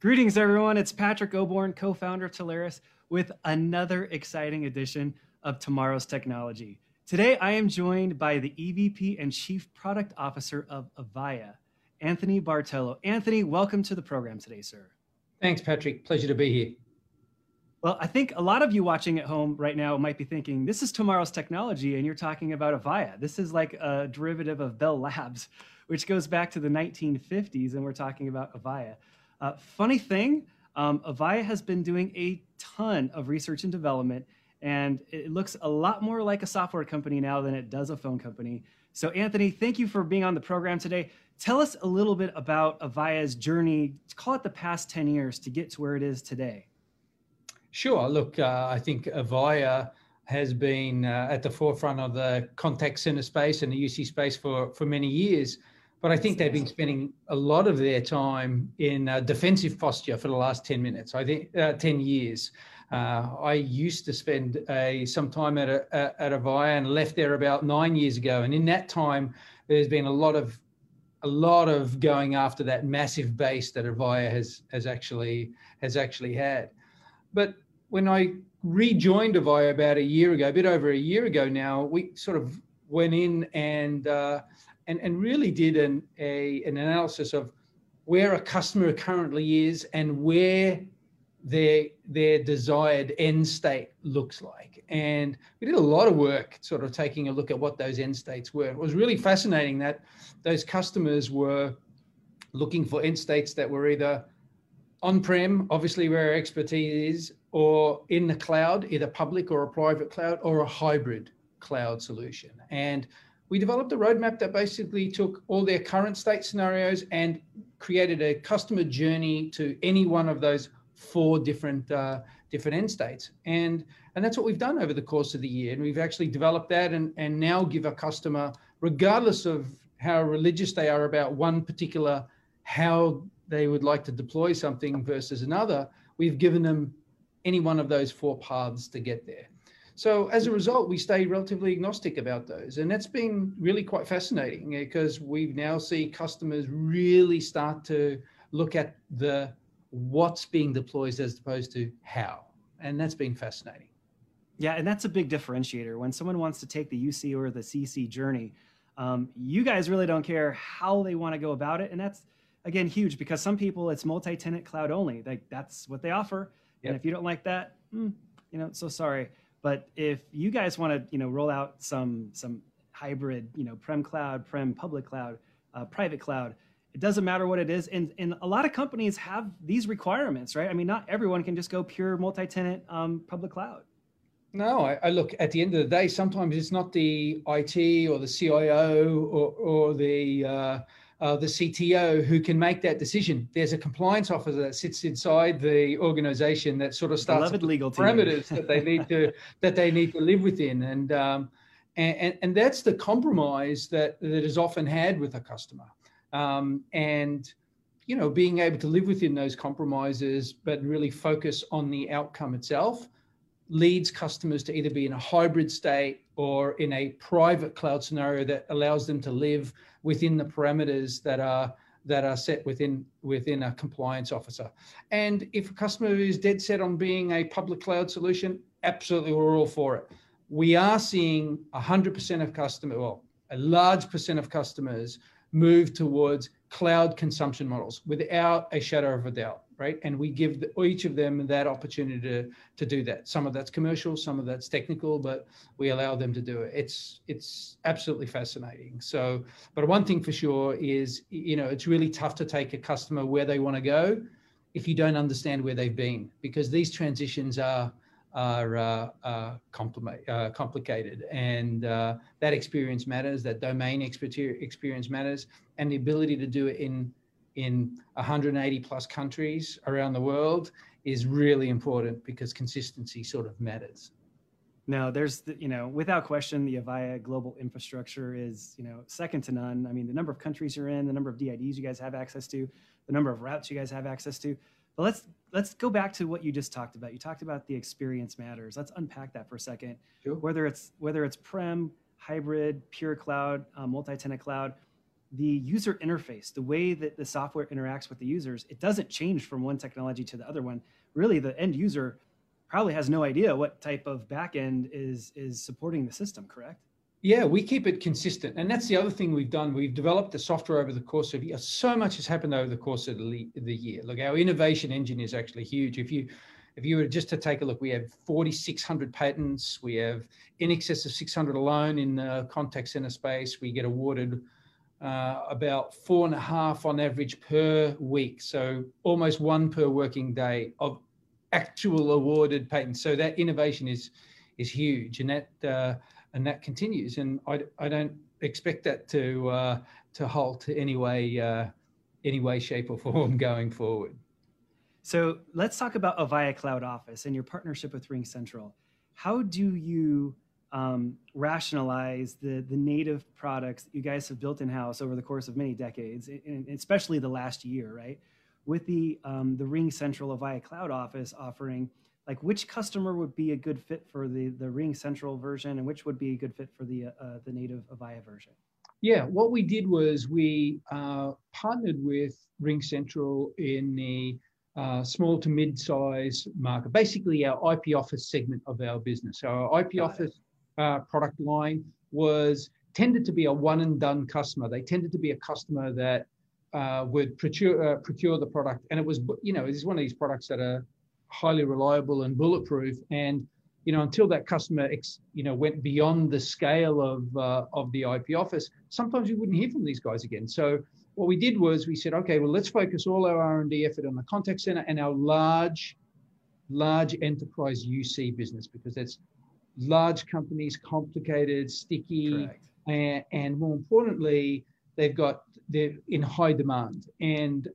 Greetings, everyone. It's Patrick Oborn, co-founder of Telarus, with another exciting edition of Tomorrow's Technology. Today, I am joined by the EVP and Chief Product Officer of Avaya, Anthony Bartolo. Anthony, welcome to the program today, sir. Thanks, Patrick. Pleasure to be here. Well, I think a lot of you watching at home right now might be thinking, this is Tomorrow's Technology, and you're talking about Avaya. This is like a derivative of Bell Labs, which goes back to the 1950s, and we're talking about Avaya. Funny thing, Avaya has been doing a ton of research and development, and it looks a lot more like a software company now than it does a phone company. So Anthony, thank you for being on the program today. Tell us a little bit about Avaya's journey, call it the past 10 years, to get to where it is today. Sure. Look, I think Avaya has been at the forefront of the contact center space and the UC space for many years. But I think they've been spending a lot of their time in defensive posture for the last 10 minutes, I think 10 years. I used to spend some time at Avaya and left there about 9 years ago. And in that time, there's been a lot of going after that massive base that Avaya has actually had. But when I rejoined Avaya about a year ago, a bit over a year ago now, we sort of went in and really did an analysis of where a customer currently is and where their desired end state looks like. And we did a lot of work sort of taking a look at what those end states were. It was really fascinating that those customers were looking for end states that were either on-prem, obviously where our expertise is, or in the cloud, either public or a private cloud or a hybrid cloud solution. And we developed a roadmap that basically took all their current state scenarios and created a customer journey to any one of those four different end states. And that's what we've done over the course of the year. And we've actually developed that and now give a customer, regardless of how religious they are about one particular, how they would like to deploy something versus another, we've given them any one of those four paths to get there. So as a result, we stay relatively agnostic about those. And that's been really quite fascinating because we now see customers really start to look at the what's being deployed as opposed to how. And that's been fascinating. Yeah, and that's a big differentiator. When someone wants to take the UC or the CC journey, you guys really don't care how they want to go about it. And that's, again, huge because some people it's multi-tenant cloud only, like that's what they offer. Yep. And if you don't like that, you know, so sorry. But if you guys want to, you know, roll out some hybrid, you know, prem cloud, prem public cloud, private cloud, it doesn't matter what it is. And a lot of companies have these requirements, right? I mean, not everyone can just go pure multi-tenant public cloud. No, I look, at the end of the day, sometimes it's not the IT or the CIO or the CTO who can make that decision. There's a compliance officer that sits inside the organization that sort of starts legal parameters that they need to live within, and that's the compromise that is often had with a customer, and you know, being able to live within those compromises but really focus on the outcome itself leads customers to either be in a hybrid state or in a private cloud scenario that allows them to live within the parameters that are set within a compliance officer. And if a customer is dead set on being a public cloud solution, absolutely, we're all for it. We are seeing 100% of customers, well, a large percent of customers move towards cloud consumption models without a shadow of a doubt, right? And we give each of them that opportunity to do that. Some of that's commercial, some of that's technical, but we allow them to do it. It's absolutely fascinating. So, but one thing for sure is, you know, it's really tough to take a customer where they want to go if you don't understand where they've been, because these transitions are complicated, and that experience matters, that domain experience matters, and the ability to do it in 180 plus countries around the world is really important because consistency sort of matters. Now, there's, you know, without question, the Avaya global infrastructure is, you know, second to none. I mean, the number of countries you're in, the number of DIDs you guys have access to, the number of routes you guys have access to. But let's go back to what you just talked about. You talked about the experience matters. Let's unpack that for a second. Sure. Whether it's prem, hybrid, pure cloud, multi-tenant cloud, the user interface, the way that the software interacts with the users, it doesn't change from one technology to the other one. Really, the end user probably has no idea what type of backend is supporting the system, correct? Yeah, we keep it consistent. And that's the other thing we've done. We've developed the software over the course of years. So much has happened over the course of the year. Look, our innovation engine is actually huge. If you were just to take a look, we have 4,600 patents. We have in excess of 600 alone in the contact center space. We get awarded about 4.5 on average per week. So almost one per working day of actual awarded patents. So that innovation is huge, and that continues. And I don't expect that to halt any way, shape or form going forward. So let's talk about Avaya Cloud Office and your partnership with RingCentral. How do you rationalize the native products that you guys have built in-house over the course of many decades, and especially the last year, right? With the RingCentral Avaya Cloud Office offering, like which customer would be a good fit for the RingCentral version and which would be a good fit for the native Avaya version? Yeah, what we did was we partnered with RingCentral in the small to mid-size market, basically our IP Office segment of our business. So our IP Office product line tended to be a one-and-done customer. They tended to be a customer that would procure the product, and it was, you know, it's one of these products that are highly reliable and bulletproof. And you know, until that customer went beyond the scale of the IP Office, sometimes you wouldn't hear from these guys again. So what we did was we said, okay, well, let's focus all our R&D effort on the contact center and our large enterprise UC business, because that's large companies, complicated, sticky, and more importantly, they're in high demand. And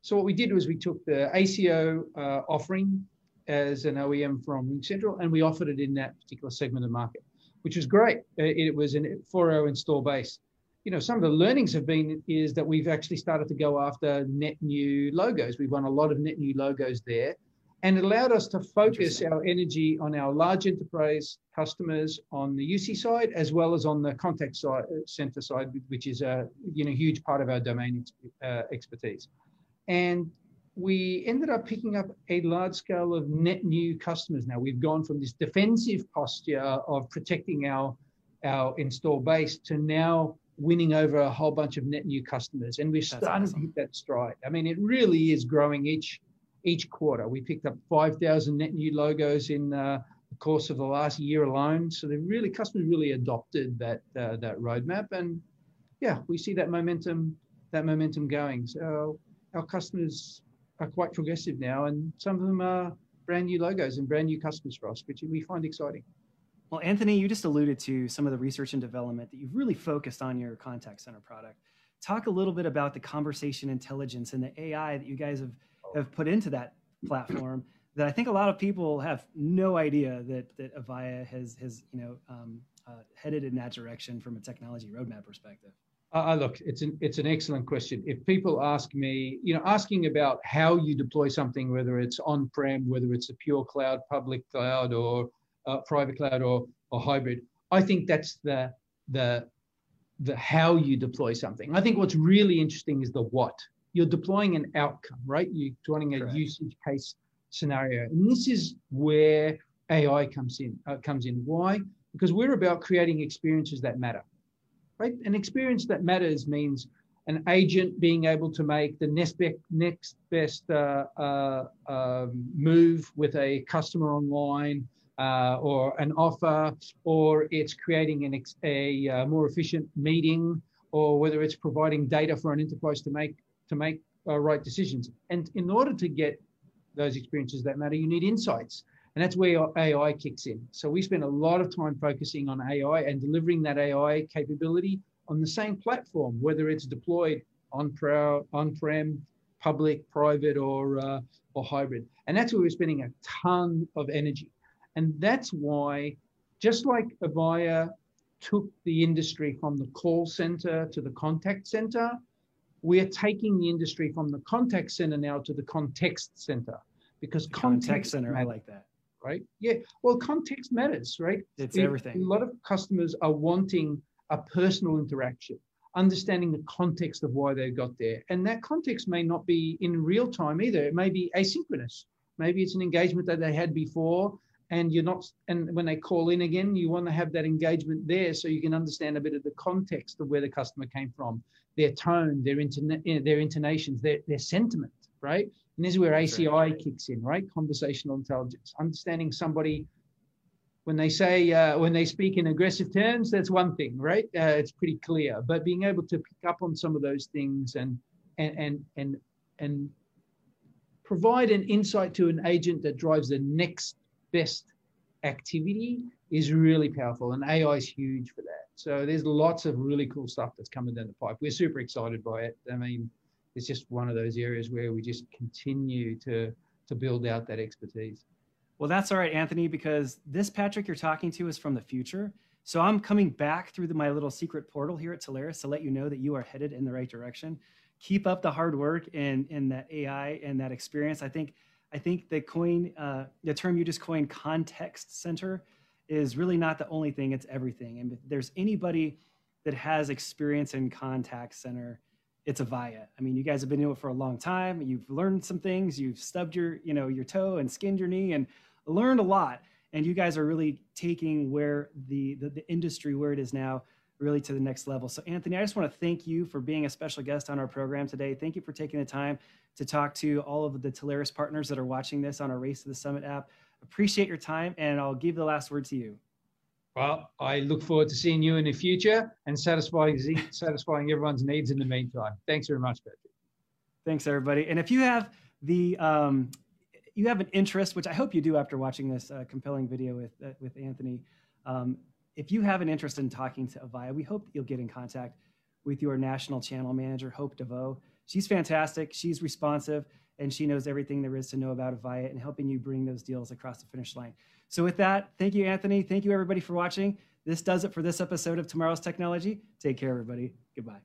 so what we did was we took the ACO offering as an OEM from RingCentral, and we offered it in that particular segment of the market, which was great. It was for our install base. You know, some of the learnings have been is that we've actually started to go after net new logos. We've won a lot of net new logos there, and it allowed us to focus our energy on our large enterprise customers on the UC side, as well as on the contact center side, which is a huge part of our domain expertise. And we ended up picking up a large scale of net new customers. Now we've gone from this defensive posture of protecting our install base to now winning over a whole bunch of net new customers. And we're starting to hit that stride. I mean, it really is growing each quarter. We picked up 5,000 net new logos in the course of the last year alone. So customers really adopted that roadmap. And yeah, we see that momentum going. So our customers are quite progressive now, and some of them are brand new logos and brand new customers for us, which we find exciting. Well, Anthony, you just alluded to some of the research and development that you've really focused on your contact center product. Talk a little bit about the conversation intelligence and the AI that you guys have put into that platform that I think a lot of people have no idea that Avaya has headed in that direction from a technology roadmap perspective. Look, it's an excellent question. If people ask me, asking about how you deploy something, whether it's on-prem, whether it's a pure cloud, public cloud, or private cloud or hybrid, I think that's the how you deploy something. I think what's really interesting is the what. You're deploying an outcome, right? You're running a usage case scenario. And this is where AI comes in. Why? Because we're about creating experiences that matter, right? An experience that matters means an agent being able to make the next best move with a customer online, or an offer, or it's creating a more efficient meeting, or whether it's providing data for an enterprise to make right decisions. And in order to get those experiences that matter, you need insights. And that's where AI kicks in. So we spend a lot of time focusing on AI and delivering that AI capability on the same platform, whether it's deployed on-prem, public, private, or hybrid. And that's where we're spending a ton of energy. And that's why, just like Avaya took the industry from the call center to the contact center, we're taking the industry from the contact center now to the context center. Because context center, I like that. Right? Yeah. Well, context matters, right? It's everything. A lot of customers are wanting a personal interaction. understanding the context of why they got there. And that context may not be in real time either. It may be asynchronous. Maybe it's an engagement that they had before, and you're not, and when they call in again, you want to have that engagement there so you can understand a bit of the context of where the customer came from, their tone, their intonations, their sentiment, right? And this is where ACI kicks in, right? Conversational intelligence, understanding somebody when they say, when they speak in aggressive terms, that's one thing, right? It's pretty clear, but being able to pick up on some of those things and provide an insight to an agent that drives the next best activity is really powerful, and AI is huge for that. So there's lots of really cool stuff that's coming down the pipe. We're super excited by it. I mean, it's just one of those areas where we just continue to build out that expertise. Well, that's all right, Anthony, because this Patrick you're talking to is from the future. So I'm coming back through my little secret portal here at Telarus to let you know that you are headed in the right direction. Keep up the hard work and that AI and that experience. I think the term you just coined, context center, is really not the only thing, it's everything. And if there's anybody that has experience in contact center, it's Avaya. I mean, you guys have been doing it for a long time. You've learned some things. You've stubbed your toe and skinned your knee and learned a lot. And you guys are really taking where the industry, where it is now, really to the next level. So Anthony, I just want to thank you for being a special guest on our program today. Thank you for taking the time to talk to all of the Telarus partners that are watching this on our Race to the Summit app. Appreciate your time, and I'll give the last word to you. Well, I look forward to seeing you in the future and satisfying everyone's needs in the meantime. Thanks very much, Patrick. Thanks, everybody. And if you have an interest, which I hope you do after watching this compelling video with Anthony, if you have an interest in talking to Avaya, we hope that you'll get in contact with your national channel manager, Hope DeVoe. She's fantastic, she's responsive, and she knows everything there is to know about Avaya and helping you bring those deals across the finish line. So with that, thank you, Anthony. Thank you, everybody, for watching. This does it for this episode of Tomorrow's Technology. Take care, everybody. Goodbye.